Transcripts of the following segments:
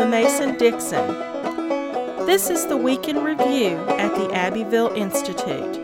the Mason Dixon. This is the Week in Review at the Abbeville Institute.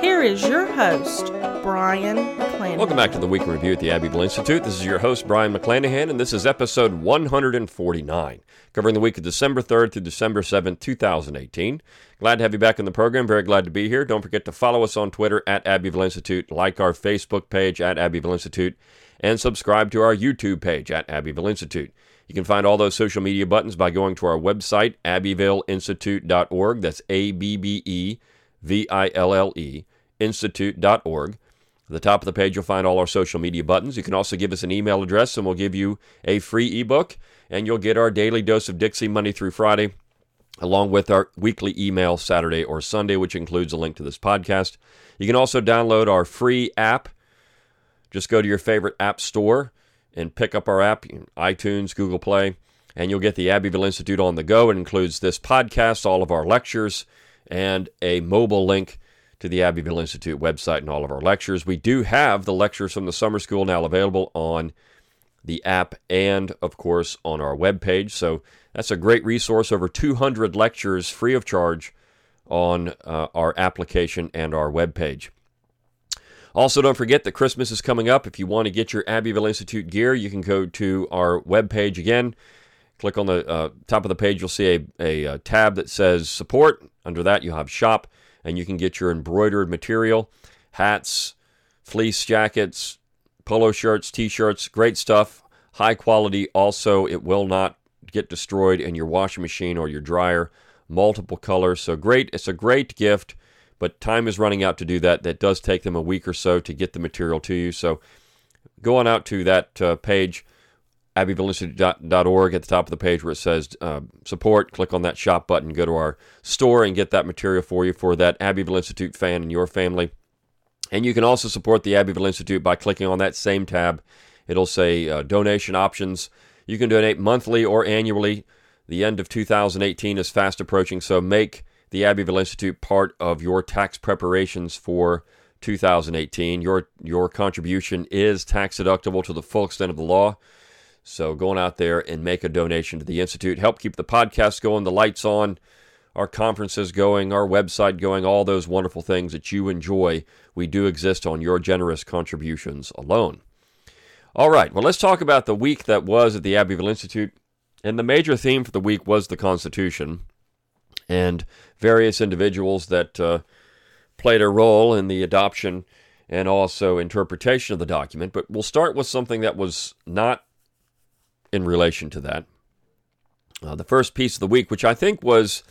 Here is your host, Brian McClanahan. Welcome back to the Week in Review at the Abbeville Institute. This is your host, Brian McClanahan, and this is episode 149, covering the week of December 3rd through December 7th, 2018. Glad to have you back in the program. Very glad to be here. Don't forget to follow us on Twitter at Abbeville Institute, like our Facebook page at Abbeville Institute, and subscribe to our YouTube page at Abbeville Institute. You can find all those social media buttons by going to our website, abbevilleinstitute.org. That's ABBEVILLE, institute.org. At the top of the page, you'll find all our social media buttons. You can also give us an email address, and we'll give you a free ebook, and you'll get our daily dose of Dixie Monday through Friday, along with our weekly email Saturday or Sunday, which includes a link to this podcast. You can also download our free app. Just go to your favorite app store and pick up our app, iTunes, Google Play, and you'll get the Abbeville Institute on the go. It includes this podcast, all of our lectures, and a mobile link to the Abbeville Institute website and all of our lectures. We do have the lectures from the summer school now available on the app and, of course, on our webpage. So that's a great resource. Over 200 lectures free of charge on our application and our webpage. Also, don't forget that Christmas is coming up. If you want to get your Abbeville Institute gear, you can go to our webpage again. Click on the top of the page. You'll see a tab that says Support. Under that, you'll have Shop, and you can get your embroidered material, hats, fleece jackets, polo shirts, T-shirts, great stuff, high quality. Also, it will not get destroyed in your washing machine or your dryer, multiple colors. So great. It's a great gift. But time is running out to do that. That does take them a week or so to get the material to you. So go on out to that page, abbevilleinstitute.org, at the top of the page where it says Support. Click on that Shop button. Go to our store and get that material for you, for that Abbeville Institute fan in your family. And you can also support the Abbeville Institute by clicking on that same tab. It'll say Donation Options. You can donate monthly or annually. The end of 2018 is fast approaching, so make the Abbeville Institute part of your tax preparations for 2018. Your contribution is tax deductible to the full extent of the law. So go on out there and make a donation to the Institute. Help keep the podcast going, the lights on, our conferences going, our website going, all those wonderful things that you enjoy. We do exist on your generous contributions alone. All right, well, let's talk about the week that was at the Abbeville Institute. And the major theme for the week was the Constitution and various individuals that played a role in the adoption and also interpretation of the document. But we'll start with something that was not in relation to that. The first piece of the week, which I think was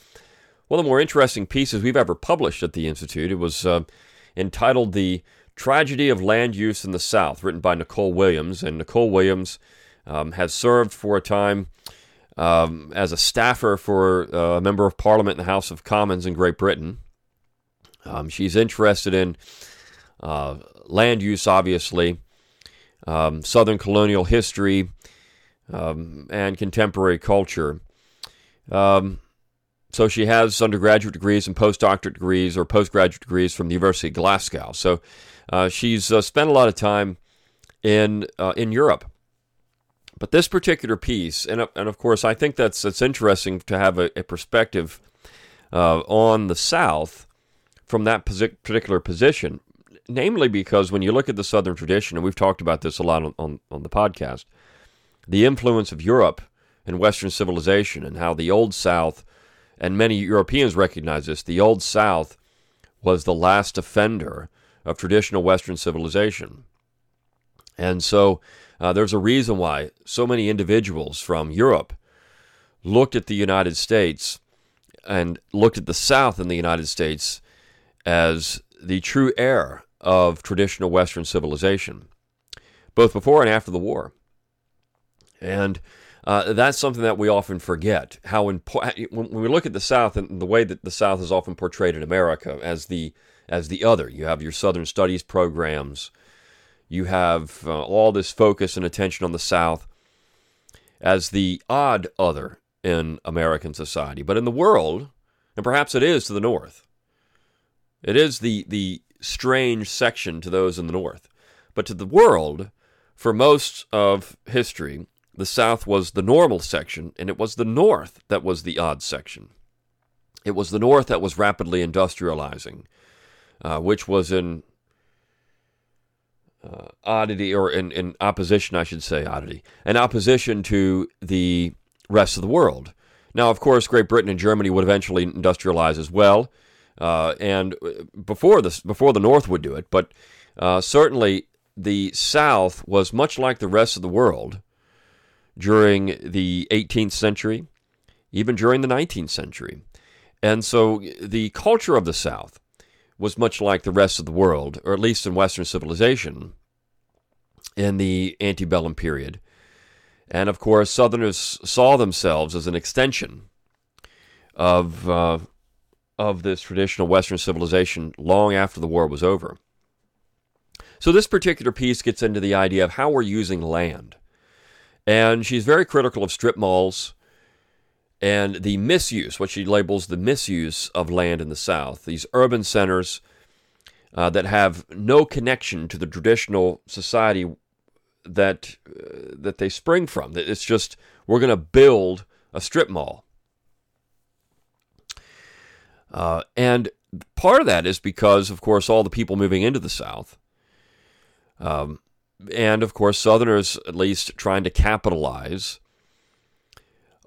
one of the more interesting pieces we've ever published at the Institute. It was entitled The Tragedy of Land Use in the South, written by Nicole Williams. And Nicole Williams has served for a time as a staffer for a member of Parliament in the House of Commons in Great Britain. She's interested in land use, obviously, Southern colonial history, and contemporary culture. So she has undergraduate degrees and postdoctorate degrees or postgraduate degrees from the University of Glasgow. So she's spent a lot of time in Europe. But this particular piece, and of course, I think that's interesting to have a perspective on the South from that particular position, namely because when you look at the Southern tradition, and we've talked about this a lot on the podcast, the influence of Europe and Western civilization and how the Old South, and many Europeans recognize this, the Old South was the last offender of traditional Western civilization. And so there's a reason why so many individuals from Europe looked at the United States and looked at the South in the United States as the true heir of traditional Western civilization, both before and after the war. And that's something that we often forget. How important, when we look at the South and the way that the South is often portrayed in America as the other. You have your Southern Studies programs. You have all this focus and attention on the South as the odd other in American society. But in the world, and perhaps it is to the North, it is the strange section to those in the North. But to the world, for most of history, The South was the normal section, and it was the North that was the odd section. It was the North that was rapidly industrializing, which was in oddity, or in opposition, I should say, oddity, in opposition to the rest of the world. Now, of course, Great Britain and Germany would eventually industrialize as well, and before the North would do it, but certainly the South was much like the rest of the world during the 18th century, even during the 19th century. And so the culture of the South was much like the rest of the world, or at least in Western civilization, in the antebellum period. And, of course, Southerners saw themselves as an extension of this traditional Western civilization long after the war was over. So this particular piece gets into the idea of how we're using land. And she's very critical of strip malls and the misuse, what she labels the misuse of land in the South, these urban centers that have no connection to the traditional society that they spring from. It's just, we're going to build a strip mall. And part of that is because, of course, all the people moving into the South, and, of course, Southerners at least trying to capitalize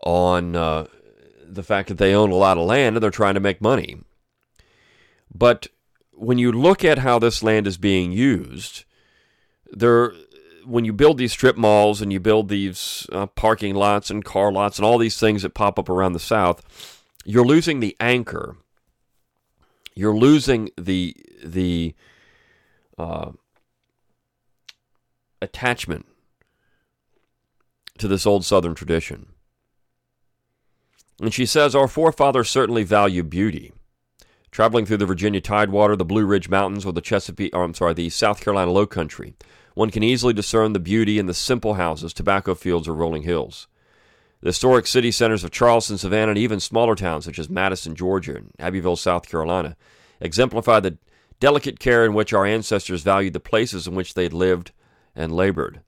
on the fact that they own a lot of land and they're trying to make money. But when you look at how this land is being used, when you build these strip malls and you build these parking lots and car lots and all these things that pop up around the South, you're losing the anchor. You're losing the attachment to this old Southern tradition. And she says, our forefathers certainly valued beauty. Traveling through the Virginia Tidewater, the Blue Ridge Mountains, or the South Carolina Low Country, one can easily discern the beauty in the simple houses, tobacco fields, or rolling hills. The historic city centers of Charleston, Savannah, and even smaller towns such as Madison, Georgia, and Abbeville, South Carolina, exemplify the delicate care in which our ancestors valued the places in which they lived and labored.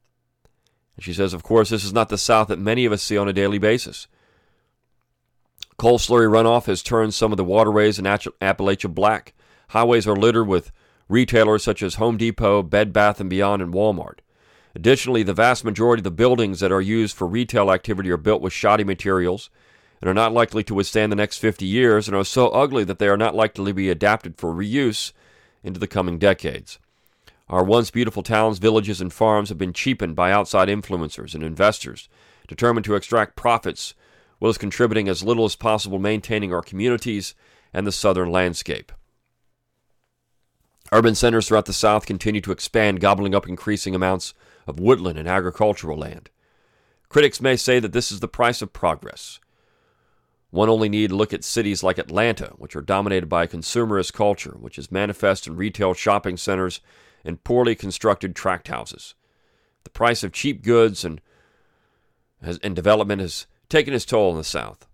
And she says, of course, this is not the South that many of us see on a daily basis. Coal slurry runoff has turned some of the waterways in Appalachia black. Highways are littered with retailers such as Home Depot, Bed Bath & Beyond, and Walmart. Additionally, the vast majority of the buildings that are used for retail activity are built with shoddy materials and are not likely to withstand the next 50 years and are so ugly that they are not likely to be adapted for reuse into the coming decades. Our once beautiful towns, villages, and farms have been cheapened by outside influencers and investors determined to extract profits while contributing as little as possible maintaining our communities and the southern landscape. Urban centers throughout the South continue to expand, gobbling up increasing amounts of woodland and agricultural land. Critics may say that this is the price of progress. One only need look at cities like Atlanta, which are dominated by a consumerist culture, which is manifest in retail shopping centers and poorly constructed tract houses. The price of cheap goods and development has taken its toll in the South.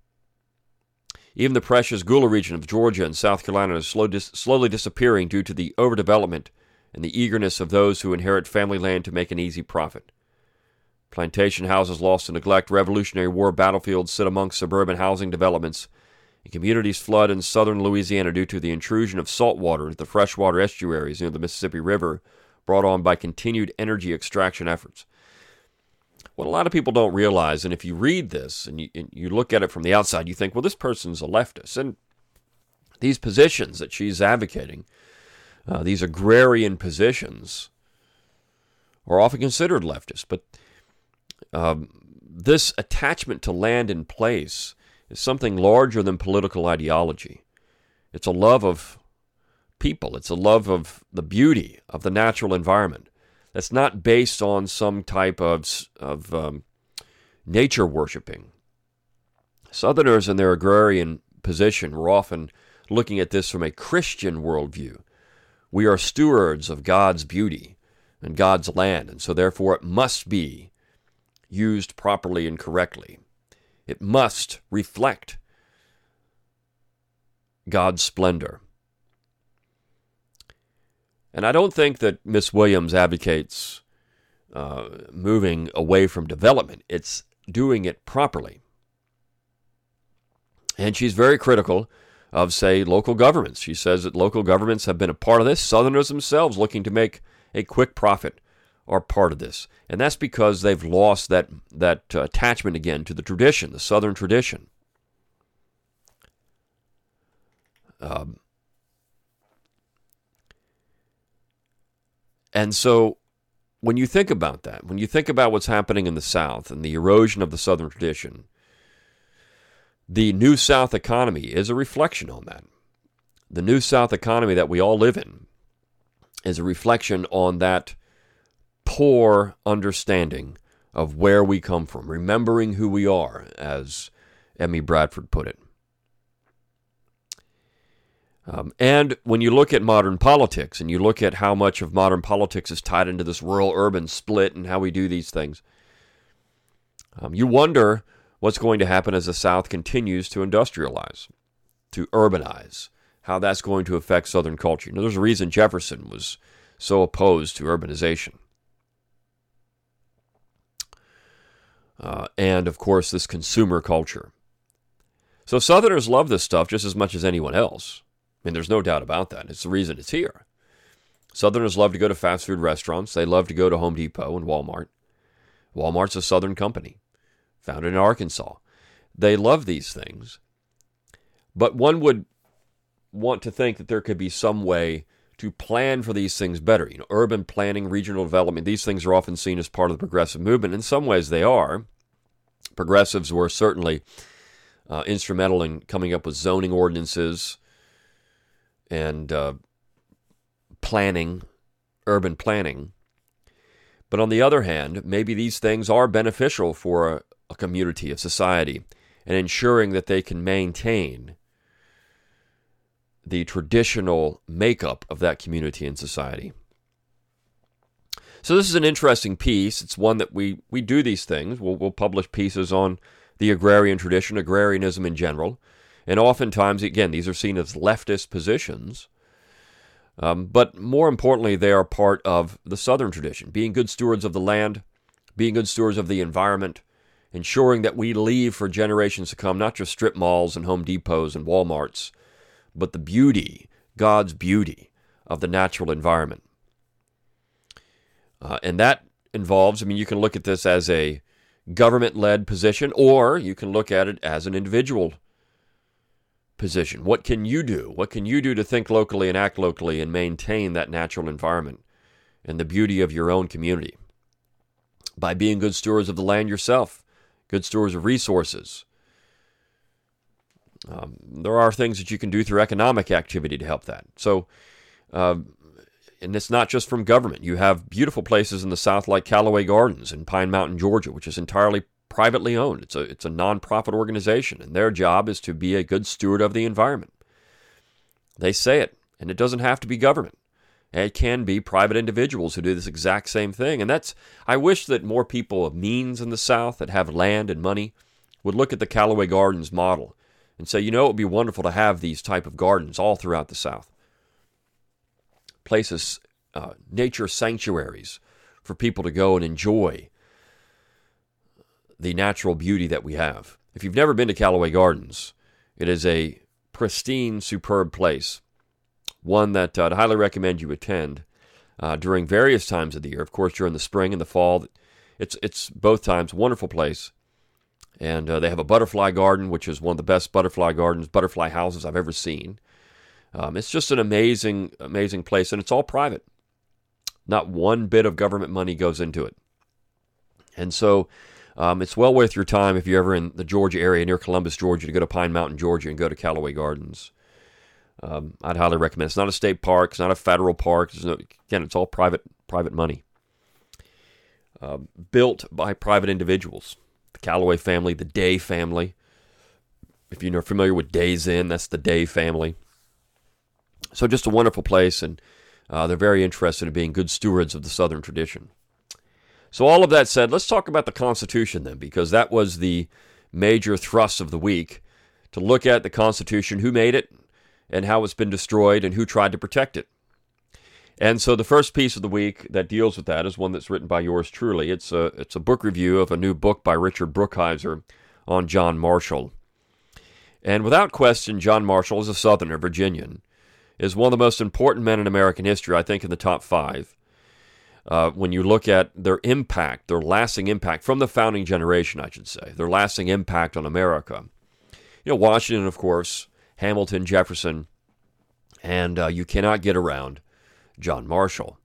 Even the precious Gullah region of Georgia and South Carolina is slowly disappearing due to the overdevelopment and the eagerness of those who inherit family land to make an easy profit. Plantation houses lost to neglect, Revolutionary War battlefields sit amongst suburban housing developments, and communities flood in southern Louisiana due to the intrusion of salt water into the freshwater estuaries near the Mississippi River, brought on by continued energy extraction efforts. What a lot of people don't realize, and if you read this and you look at it from the outside, you think, well, this person's a leftist. And these positions that she's advocating, these agrarian positions, are often considered leftist. But this attachment to land and place is something larger than political ideology. It's a love of people. It's a love of the beauty of the natural environment. That's not based on some type of nature worshiping. Southerners in their agrarian position were often looking at this from a Christian worldview. We are stewards of God's beauty and God's land, and so therefore it must be used properly and correctly. It must reflect God's splendor. And I don't think that Miss Williams advocates moving away from development. It's doing it properly. And she's very critical of, say, local governments. She says that local governments have been a part of this. Southerners themselves looking to make a quick profit are part of this. And that's because they've lost that attachment again to the tradition, the Southern tradition. And so when you think about that, when you think about what's happening in the South and the erosion of the Southern tradition, the New South economy is a reflection on that. The New South economy that we all live in is a reflection on that poor understanding of where we come from, remembering who we are, as Emmy Bradford put it. And when you look at modern politics and you look at how much of modern politics is tied into this rural-urban split and how we do these things, you wonder what's going to happen as the South continues to industrialize, to urbanize, how that's going to affect Southern culture. Now, there's a reason Jefferson was so opposed to urbanization. And, of course, this consumer culture. So Southerners love this stuff just as much as anyone else. I mean, there's no doubt about that. It's the reason it's here. Southerners love to go to fast food restaurants. They love to go to Home Depot and Walmart. Walmart's a Southern company founded in Arkansas. They love these things. But one would want to think that there could be some way to plan for these things better. You know, urban planning, regional development, these things are often seen as part of the progressive movement. In some ways they are. Progressives were certainly instrumental in coming up with zoning ordinances and planning, urban planning. But on the other hand, maybe these things are beneficial for a community, a society, and ensuring that they can maintain the traditional makeup of that community and society. So this is an interesting piece. It's one that we do these things. We'll publish pieces on the agrarian tradition, agrarianism in general. And oftentimes, again, these are seen as leftist positions. But more importantly, they are part of the Southern tradition, being good stewards of the land, being good stewards of the environment, ensuring that we leave for generations to come, not just strip malls and Home Depots and Walmarts, but the beauty, God's beauty of the natural environment. And that involves, I mean, you can look at this as a government-led position, or you can look at it as an individual position. What can you do? What can you do to think locally and act locally and maintain that natural environment and the beauty of your own community? By being good stewards of the land yourself, good stewards of resources. There are things that you can do through economic activity to help that. So, and it's not just from government. You have beautiful places in the South like Callaway Gardens in Pine Mountain, Georgia, which is entirely privately owned. It's a nonprofit organization, and their job is to be a good steward of the environment. They say it, and it doesn't have to be government. It can be private individuals who do this exact same thing. And I wish that more people of means in the South that have land and money would look at the Callaway Gardens model and say, you know, it would be wonderful to have these type of gardens all throughout the South. Places, nature sanctuaries for people to go and enjoy the natural beauty that we have. If you've never been to Callaway Gardens, it is a pristine, superb place. One that I'd highly recommend you attend during various times of the year. Of course, during the spring and the fall. It's both times. Wonderful place. And they have a butterfly garden, which is one of the best butterfly gardens, butterfly houses I've ever seen. It's just an amazing, amazing place. And it's all private. Not one bit of government money goes into it. And so it's well worth your time if you're ever in the Georgia area, near Columbus, Georgia, to go to Pine Mountain, Georgia, and go to Callaway Gardens. I'd highly recommend. It's not a state park. It's not a federal park. It's all private money. Built by private individuals. The Callaway family, the Day family. If you're familiar with Days Inn, that's the Day family. So just a wonderful place, and they're very interested in being good stewards of the Southern tradition. So all of that said, let's talk about the Constitution then, because that was the major thrust of the week, to look at the Constitution, who made it, and how it's been destroyed, and who tried to protect it. And so the first piece of the week that deals with that is one that's written by yours truly. It's a book review of a new book by Richard Brookhiser on John Marshall. And without question, John Marshall is a Southerner, Virginian, is one of the most important men in American history, I think in the top five. When you look at their impact, their lasting impact, from the founding generation, I should say, their lasting impact on America. You know, Washington, of course, Hamilton, Jefferson, and you cannot get around John Marshall.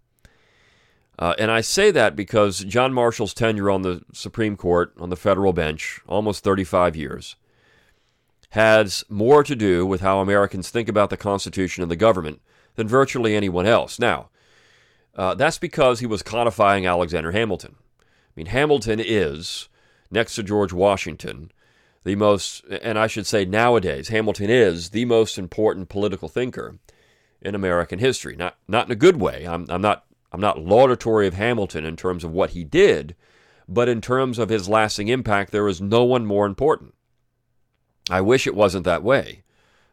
And I say that because John Marshall's tenure on the Supreme Court, on the federal bench, almost 35 years, has more to do with how Americans think about the Constitution and the government than virtually anyone else. Now, that's because he was codifying Alexander Hamilton. I mean, Hamilton is, next to George Washington, the most, and I should say nowadays, Hamilton is the most important political thinker in American history. Not in a good way. I'm not laudatory of Hamilton in terms of what he did, but in terms of his lasting impact, there is no one more important. I wish it wasn't that way.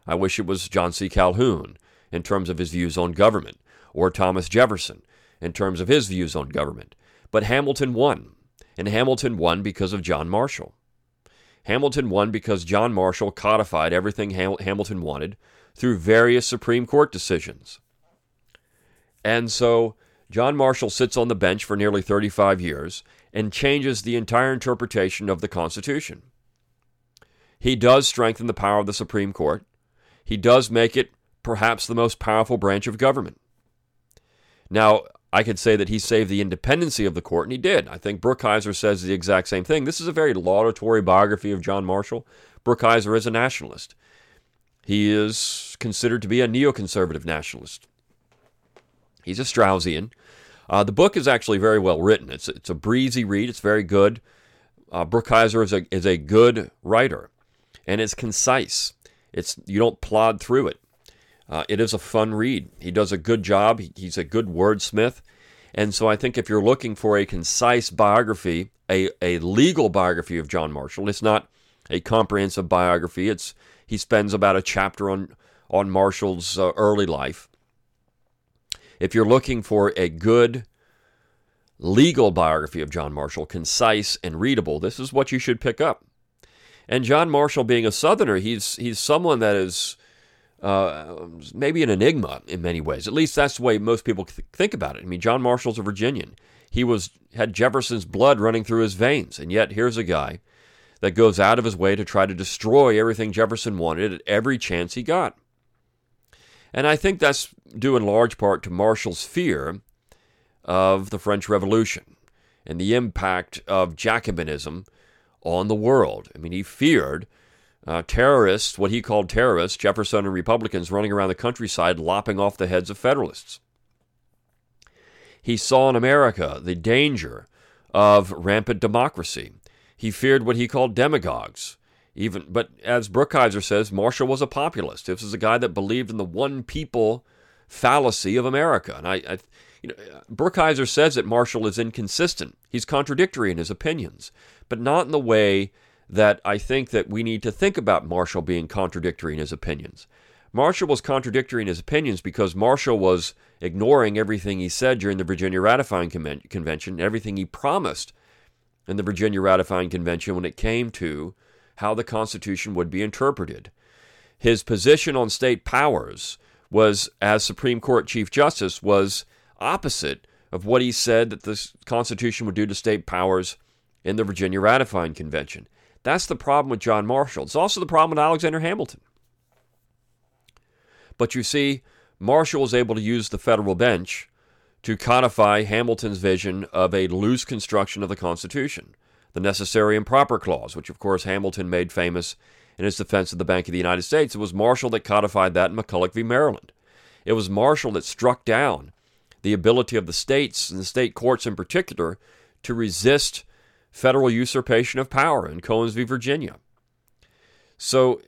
I wish it was John C. Calhoun in terms of his views on government, or Thomas Jefferson in terms of his views on government. But Hamilton won, and Hamilton won because of John Marshall. Hamilton won because John Marshall codified everything Hamilton wanted through various Supreme Court decisions. And so John Marshall sits on the bench for nearly 35 years and changes the entire interpretation of the Constitution. He does strengthen the power of the Supreme Court. He does make it perhaps the most powerful branch of government. Now, I could say that he saved the independency of the court, and he did. I think Brookhiser says the exact same thing. This is a very laudatory biography of John Marshall. Brookhiser is a nationalist. He is considered to be a neoconservative nationalist. He's a Straussian. The book is actually very well written. It's a breezy read. It's very good. Brookhiser is a good writer, and it's concise. You don't plod through it. It is a fun read. He does a good job. He's a good wordsmith. And so I think if you're looking for a concise biography, a legal biography of John Marshall, it's not a comprehensive biography. He spends about a chapter on Marshall's early life. If you're looking for a good legal biography of John Marshall, concise and readable, this is what you should pick up. And John Marshall, being a Southerner, he's someone that is maybe an enigma in many ways. At least that's the way most people think about it. I mean, John Marshall's a Virginian. He had Jefferson's blood running through his veins, and yet here's a guy that goes out of his way to try to destroy everything Jefferson wanted at every chance he got. And I think that's due in large part to Marshall's fear of the French Revolution and the impact of Jacobinism on the world. I mean, he feared terrorists, what he called terrorists, Jefferson and Republicans running around the countryside lopping off the heads of Federalists. He saw in America the danger of rampant democracy. He feared what he called demagogues. But as Brookhiser says, Marshall was a populist. This is a guy that believed in the one people fallacy of America. And Brookhiser says that Marshall is inconsistent. He's contradictory in his opinions, but not in the way that I think that we need to think about Marshall being contradictory in his opinions. Marshall was contradictory in his opinions because Marshall was ignoring everything he said during the Virginia Ratifying Convention, everything he promised in the Virginia Ratifying Convention when it came to how the Constitution would be interpreted. His position on state powers was, as Supreme Court Chief Justice, was opposite of what he said that the Constitution would do to state powers in the Virginia Ratifying Convention. That's the problem with John Marshall. It's also the problem with Alexander Hamilton. But you see, Marshall was able to use the federal bench to codify Hamilton's vision of a loose construction of the Constitution, the Necessary and Proper Clause, which, of course, Hamilton made famous in his defense of the Bank of the United States. It was Marshall that codified that in McCulloch v. Maryland. It was Marshall that struck down the ability of the states, and the state courts in particular, to resist federal usurpation of power in Cohens v. Virginia. So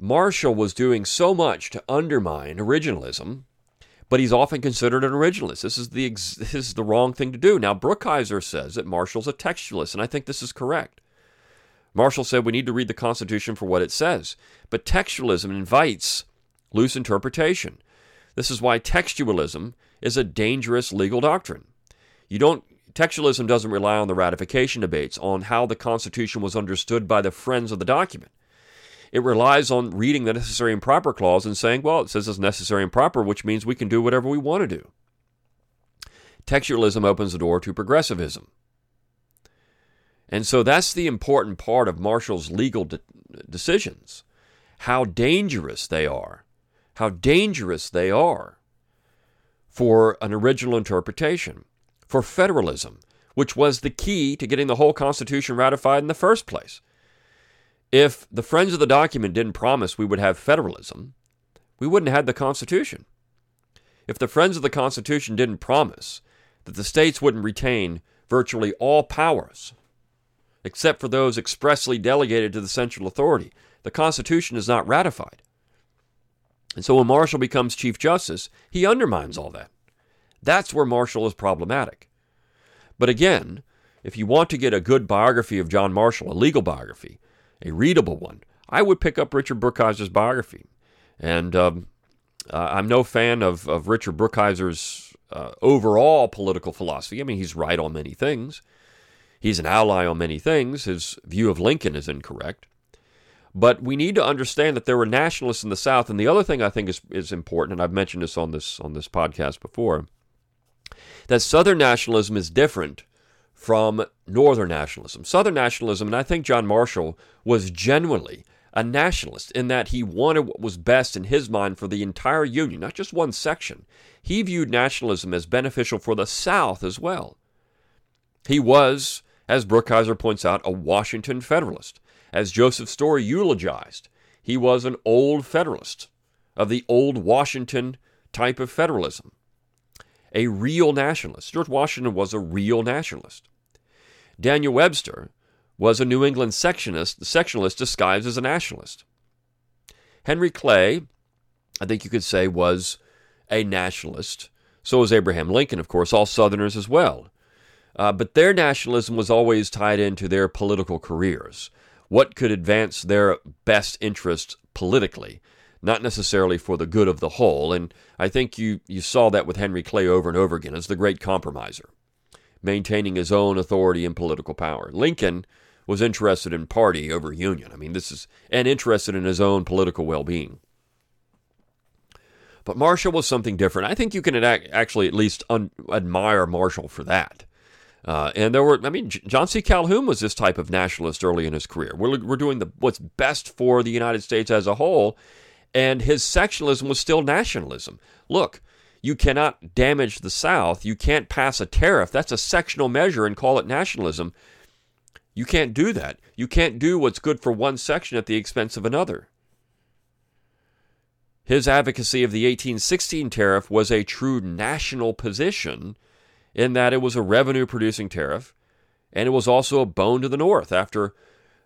Marshall was doing so much to undermine originalism, but he's often considered an originalist. This is the wrong thing to do. Now, Brookhiser says that Marshall's a textualist, and I think this is correct. Marshall said we need to read the Constitution for what it says, but textualism invites loose interpretation. This is why textualism is a dangerous legal doctrine. Textualism doesn't rely on the ratification debates, on how the Constitution was understood by the friends of the document. It relies on reading the Necessary and Proper Clause and saying, well, it says it's necessary and proper, which means we can do whatever we want to do. Textualism opens the door to progressivism. And so that's the important part of Marshall's legal decisions, how dangerous they are, for an original interpretation, for federalism, which was the key to getting the whole Constitution ratified in the first place. If the friends of the document didn't promise we would have federalism, we wouldn't have had the Constitution. If the friends of the Constitution didn't promise that the states wouldn't retain virtually all powers, except for those expressly delegated to the central authority, the Constitution is not ratified. And so when Marshall becomes Chief Justice, he undermines all that. That's where Marshall is problematic. But again, if you want to get a good biography of John Marshall, a legal biography, a readable one, I would pick up Richard Brookheiser's biography. And I'm no fan of Richard Brookheiser's overall political philosophy. I mean, he's right on many things. He's an ally on many things. His view of Lincoln is incorrect. But we need to understand that there were nationalists in the South. And the other thing I think is important, and I've mentioned this on this podcast before, that Southern nationalism is different from Northern nationalism. Southern nationalism, and I think John Marshall was genuinely a nationalist in that he wanted what was best in his mind for the entire Union, not just one section. He viewed nationalism as beneficial for the South as well. He was, as Brookheiser points out, a Washington Federalist. As Joseph Story eulogized, he was an old Federalist of the old Washington type of federalism, a real nationalist. George Washington was a real nationalist. Daniel Webster was a New England sectionalist disguised as a nationalist. Henry Clay, I think you could say, was a nationalist. So was Abraham Lincoln, of course, all Southerners as well. But their nationalism was always tied into their political careers. What could advance their best interests politically, not necessarily for the good of the whole. And I think you saw that with Henry Clay over and over again as the great compromiser, maintaining his own authority and political power. Lincoln was interested in party over union. I mean, and interested in his own political well-being. But Marshall was something different. I think you can actually at least admire Marshall for that. And there were, I mean, John C. Calhoun was this type of nationalist early in his career. We're doing what's best for the United States as a whole, and his sectionalism was still nationalism. Look, you cannot damage the South. You can't pass a tariff. That's a sectional measure and call it nationalism. You can't do that. You can't do what's good for one section at the expense of another. His advocacy of the 1816 tariff was a true national position in that it was a revenue-producing tariff, and it was also a bone to the North after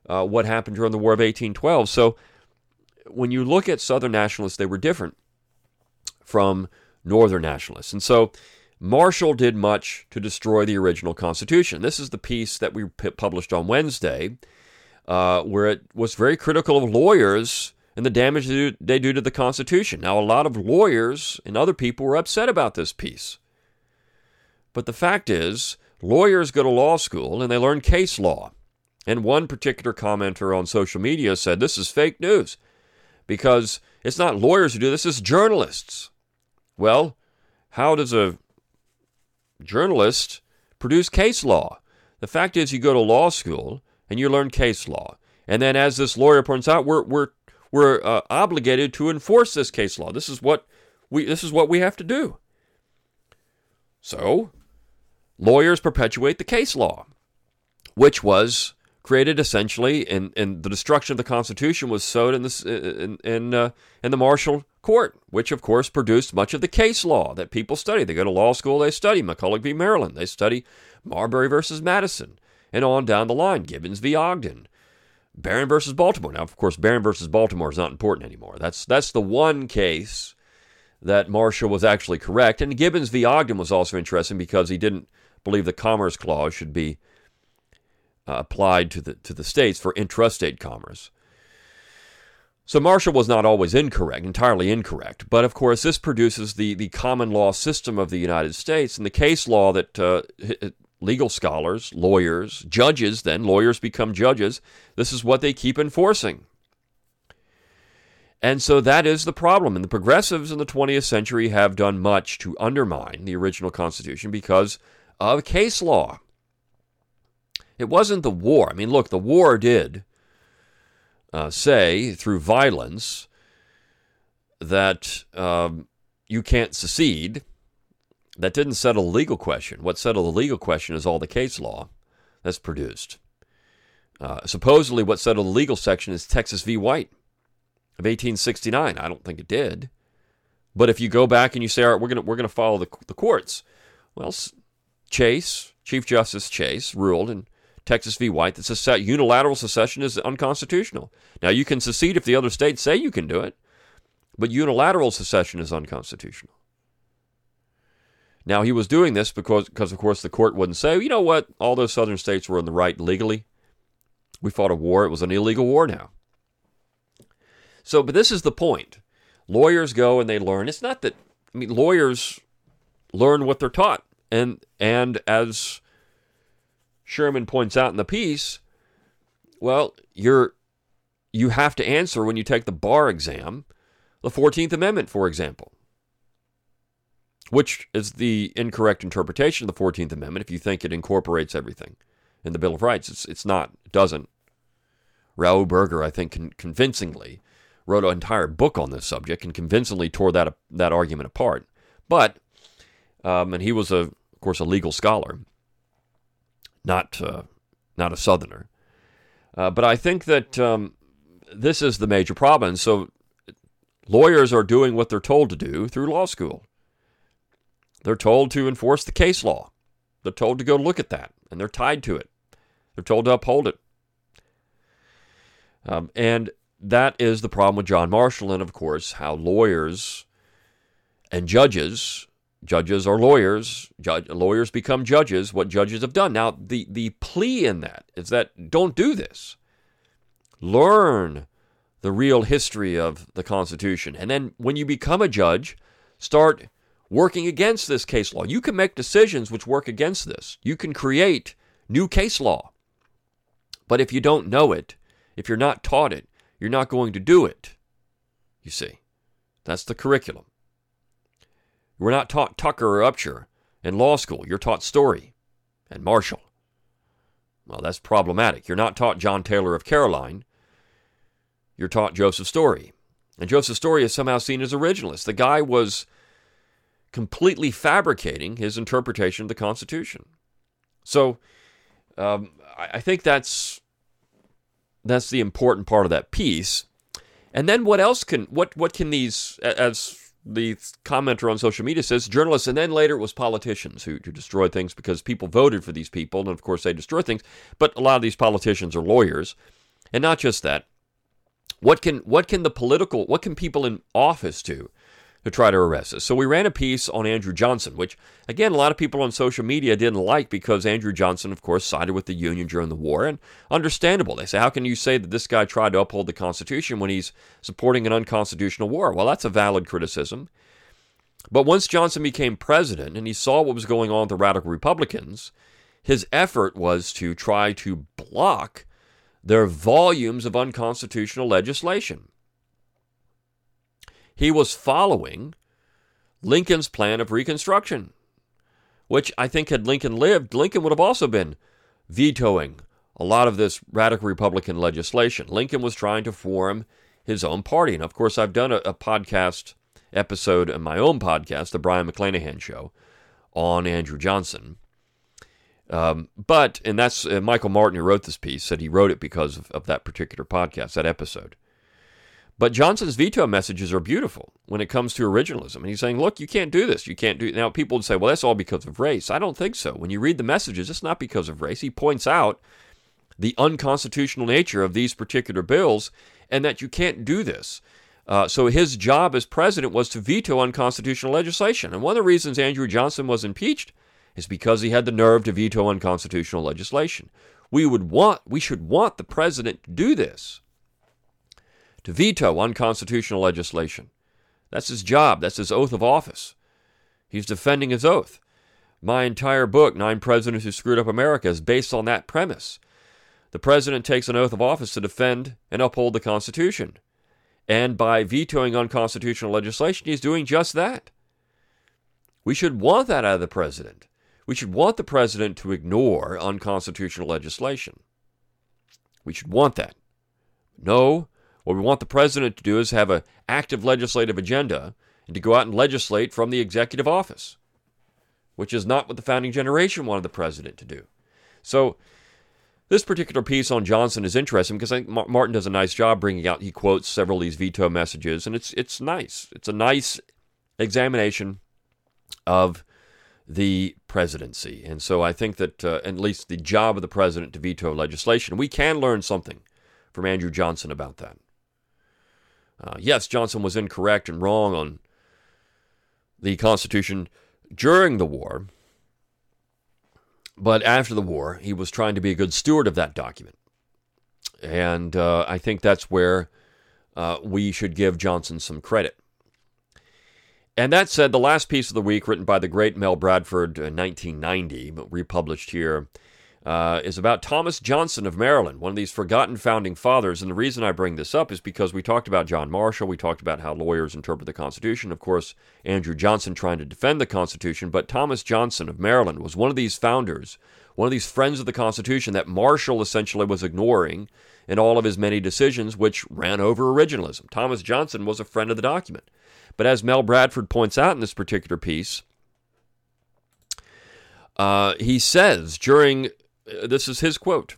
what happened during the War of 1812. So when you look at Southern nationalists, they were different from Northern nationalists. And so Marshall did much to destroy the original Constitution. This is the piece that we published on Wednesday, where it was very critical of lawyers and the damage they do to the Constitution. Now, a lot of lawyers and other people were upset about this piece. But the fact is, lawyers go to law school and they learn case law. And one particular commenter on social media said, this is fake news because it's not lawyers who do this, it's journalists. Well, how does a journalist produce case law? The fact is, you go to law school and you learn case law. And then as this lawyer points out, we're obligated to enforce this case law. This is what we have to do. So, lawyers perpetuate the case law, which was created essentially, and the destruction of the Constitution was sowed in the Marshall Court, which of course produced much of the case law that people study. They go to law school, they study McCulloch v. Maryland, they study Marbury versus Madison, and on down the line, Gibbons v. Ogden, Barron versus Baltimore. Now, of course, Barron versus Baltimore is not important anymore. That's the one case that Marshall was actually correct, and Gibbons v. Ogden was also interesting because he didn't believe the Commerce Clause should be applied to the states for intrastate commerce. So Marshall was not always incorrect, entirely incorrect, but of course this produces the common law system of the United States and the case law that legal scholars, lawyers, judges then, lawyers become judges, this is what they keep enforcing. And so that is the problem, and the progressives in the 20th century have done much to undermine the original Constitution because of case law. It wasn't the war. I mean, look, the war did say through violence that you can't secede. That didn't settle the legal question. What settled the legal question is all the case law that's produced. Supposedly what settled the legal section is Texas v. White of 1869. I don't think it did. But if you go back and you say, all right, we're going to follow the courts. Well, Chase, Chief Justice Chase, ruled in Texas v. White, that unilateral secession is unconstitutional. Now, you can secede if the other states say you can do it, but unilateral secession is unconstitutional. Now, he was doing this because of course, the court wouldn't say, you know what, all those southern states were in the right legally. We fought a war. It was an illegal war now. So, but this is the point. Lawyers go and they learn. It's not that, I mean, lawyers learn what they're taught. And as Sherman points out in the piece, well, you have to answer when you take the bar exam, the 14th Amendment, for example, which is the incorrect interpretation of the 14th Amendment if you think it incorporates everything in the Bill of Rights. It's not. It doesn't. Raoul Berger, I think, convincingly wrote an entire book on this subject and convincingly tore that argument apart. But, and he was, of course, a legal scholar. Not a Southerner. But I think that this is the major problem. So lawyers are doing what they're told to do through law school. They're told to enforce the case law. They're told to go look at that, and they're tied to it. They're told to uphold it. And that is the problem with John Marshall and, of course, how lawyers and judges... Judges are lawyers. Lawyers become judges, what judges have done. Now, the plea in that is that don't do this. Learn the real history of the Constitution. And then when you become a judge, start working against this case law. You can make decisions which work against this. You can create new case law. But if you don't know it, if you're not taught it, you're not going to do it. You see, that's the curriculum. We're not taught Tucker or Upshur in law school. You're taught Story and Marshall. Well, that's problematic. You're not taught John Taylor of Caroline. You're taught Joseph Story. And Joseph Story is somehow seen as originalist. The guy was completely fabricating his interpretation of the Constitution. So I think that's the important part of that piece. And then what else can, what can these, as the commenter on social media says, journalists, and then later it was politicians who destroyed things because people voted for these people, and of course they destroy things, but a lot of these politicians are lawyers. And not just that. What can people in office do to try to arrest us? So we ran a piece on Andrew Johnson, which, again, a lot of people on social media didn't like because Andrew Johnson, of course, sided with the Union during the war, and understandable. They say, how can you say that this guy tried to uphold the Constitution when he's supporting an unconstitutional war? Well, that's a valid criticism. But once Johnson became president and he saw what was going on with the radical Republicans, his effort was to try to block their volumes of unconstitutional legislation. He was following Lincoln's plan of Reconstruction, which I think had Lincoln lived, Lincoln would have also been vetoing a lot of this radical Republican legislation. Lincoln was trying to form his own party. And, of course, I've done a podcast episode in my own podcast, The Brian McClanahan Show, on Andrew Johnson. But, and that's Michael Martin, who wrote this piece, said he wrote it because of that particular podcast, that episode. But Johnson's veto messages are beautiful when it comes to originalism. And he's saying, look, you can't do this. You can't do it. Now, people would say, well, that's all because of race. I don't think so. When you read the messages, it's not because of race. He points out the unconstitutional nature of these particular bills and that you can't do this. So his job as president was to veto unconstitutional legislation. And one of the reasons Andrew Johnson was impeached is because he had the nerve to veto unconstitutional legislation. We should want the president to do this. to veto unconstitutional legislation. That's his job. That's his oath of office. He's defending his oath. My entire book, 9 Presidents Who Screwed Up America, is based on that premise. The president takes an oath of office to defend and uphold the Constitution. And by vetoing unconstitutional legislation, he's doing just that. We should want that out of the president. We should want the president to ignore unconstitutional legislation. We should want that. No, what we want the president to do is have an active legislative agenda and to go out and legislate from the executive office, which is not what the founding generation wanted the president to do. So this particular piece on Johnson is interesting because I think Martin does a nice job bringing out, he quotes several of these veto messages, and it's nice. It's a nice examination of the presidency. And so I think that at least the job of the president to veto legislation, we can learn something from Andrew Johnson about that. Yes, Johnson was incorrect and wrong on the Constitution during the war, but after the war, he was trying to be a good steward of that document. And I think that's where we should give Johnson some credit. And that said, the last piece of the week, written by the great Mel Bradford in 1990, but republished here, is about Thomas Johnson of Maryland, one of these forgotten founding fathers. And the reason I bring this up is because we talked about John Marshall, we talked about how lawyers interpret the Constitution, of course, Andrew Johnson trying to defend the Constitution, but Thomas Johnson of Maryland was one of these founders, one of these friends of the Constitution that Marshall essentially was ignoring in all of his many decisions, which ran over originalism. Thomas Johnson was a friend of the document. But as Mel Bradford points out in this particular piece, he says during... This is his quote.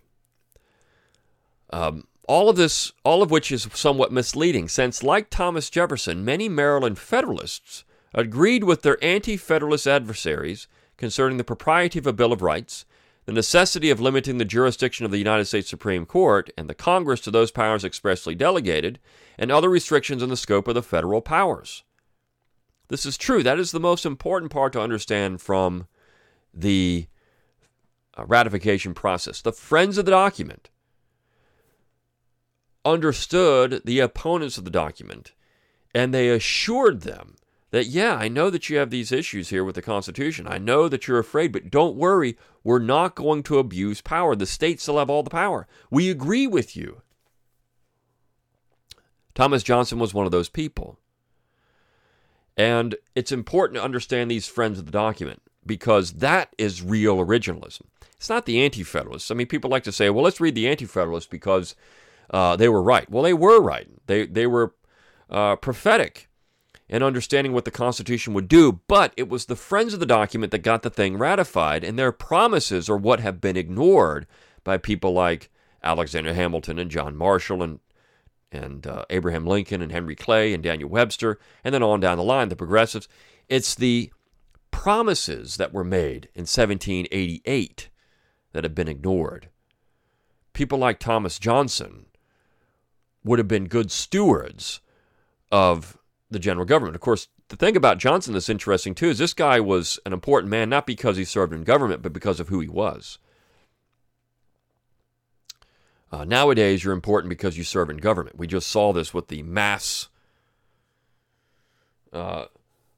All of this, all of which is somewhat misleading, since, like Thomas Jefferson, many Maryland Federalists agreed with their anti-Federalist adversaries concerning the propriety of a Bill of Rights, the necessity of limiting the jurisdiction of the United States Supreme Court and the Congress to those powers expressly delegated, and other restrictions on the scope of the federal powers. This is true. That is the most important part to understand from the ratification process. The friends of the document understood the opponents of the document, and they assured them that, yeah, I know that you have these issues here with the Constitution. I know that you're afraid, but don't worry. We're not going to abuse power. The states still have all the power. We agree with you. Thomas Johnson was one of those people. And it's important to understand these friends of the document, because that is real originalism. It's not the Anti-Federalists. I mean, people like to say, well, let's read the Anti-Federalists because they were right. Well, they were right. They were prophetic in understanding what the Constitution would do, but it was the friends of the document that got the thing ratified, and their promises are what have been ignored by people like Alexander Hamilton and John Marshall and Abraham Lincoln and Henry Clay and Daniel Webster, and then on down the line, the progressives. It's the promises that were made in 1788 that have been ignored. People like Thomas Johnson would have been good stewards of the general government. Of course, the thing about Johnson that's interesting too is this guy was an important man, not because he served in government, but because of who he was. Nowadays, you're important because you serve in government. We just saw this with the mass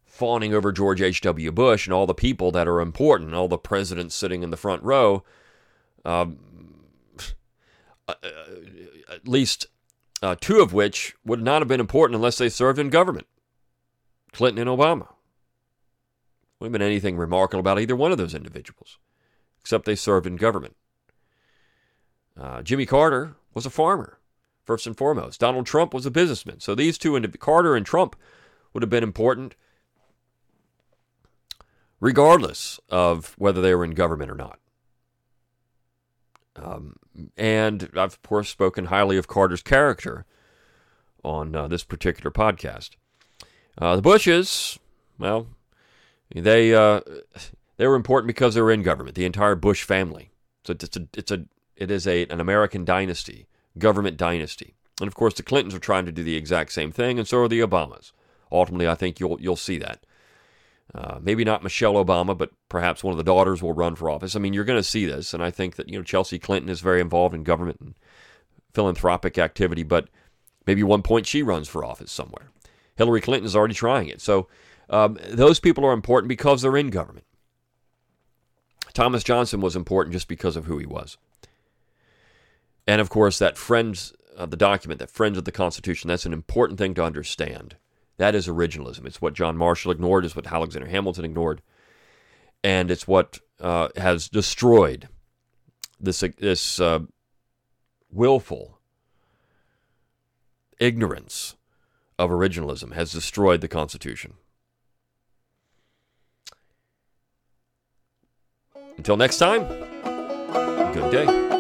fawning over George H.W. Bush and all the people that are important, all the presidents sitting in the front row. At least two of which would not have been important unless they served in government. Clinton and Obama. Wouldn't have been anything remarkable about either one of those individuals, except they served in government. Jimmy Carter was a farmer, first and foremost. Donald Trump was a businessman. So these two, Carter and Trump, would have been important regardless of whether they were in government or not. And I've, of course, spoken highly of Carter's character on this particular podcast. The Bushes, well, they were important because they were in government, the entire Bush family. So it is an American dynasty, government dynasty. And, of course, the Clintons are trying to do the exact same thing, and so are the Obamas. Ultimately, I think you'll see that. Maybe not Michelle Obama, but perhaps one of the daughters will run for office. I mean, you're going to see this, and I think that Chelsea Clinton is very involved in government and philanthropic activity, but Maybe one point she runs for office somewhere. Hillary Clinton is already trying it. So those people are important because they're in government. Thomas Johnson was important just because of who he was. And, of course, that friends of the document, that friends of the Constitution, that's an important thing to understand. That is originalism. It's what John Marshall ignored. It's what Alexander Hamilton ignored. And it's what has destroyed this willful ignorance of originalism, has destroyed the Constitution. Until next time, good day.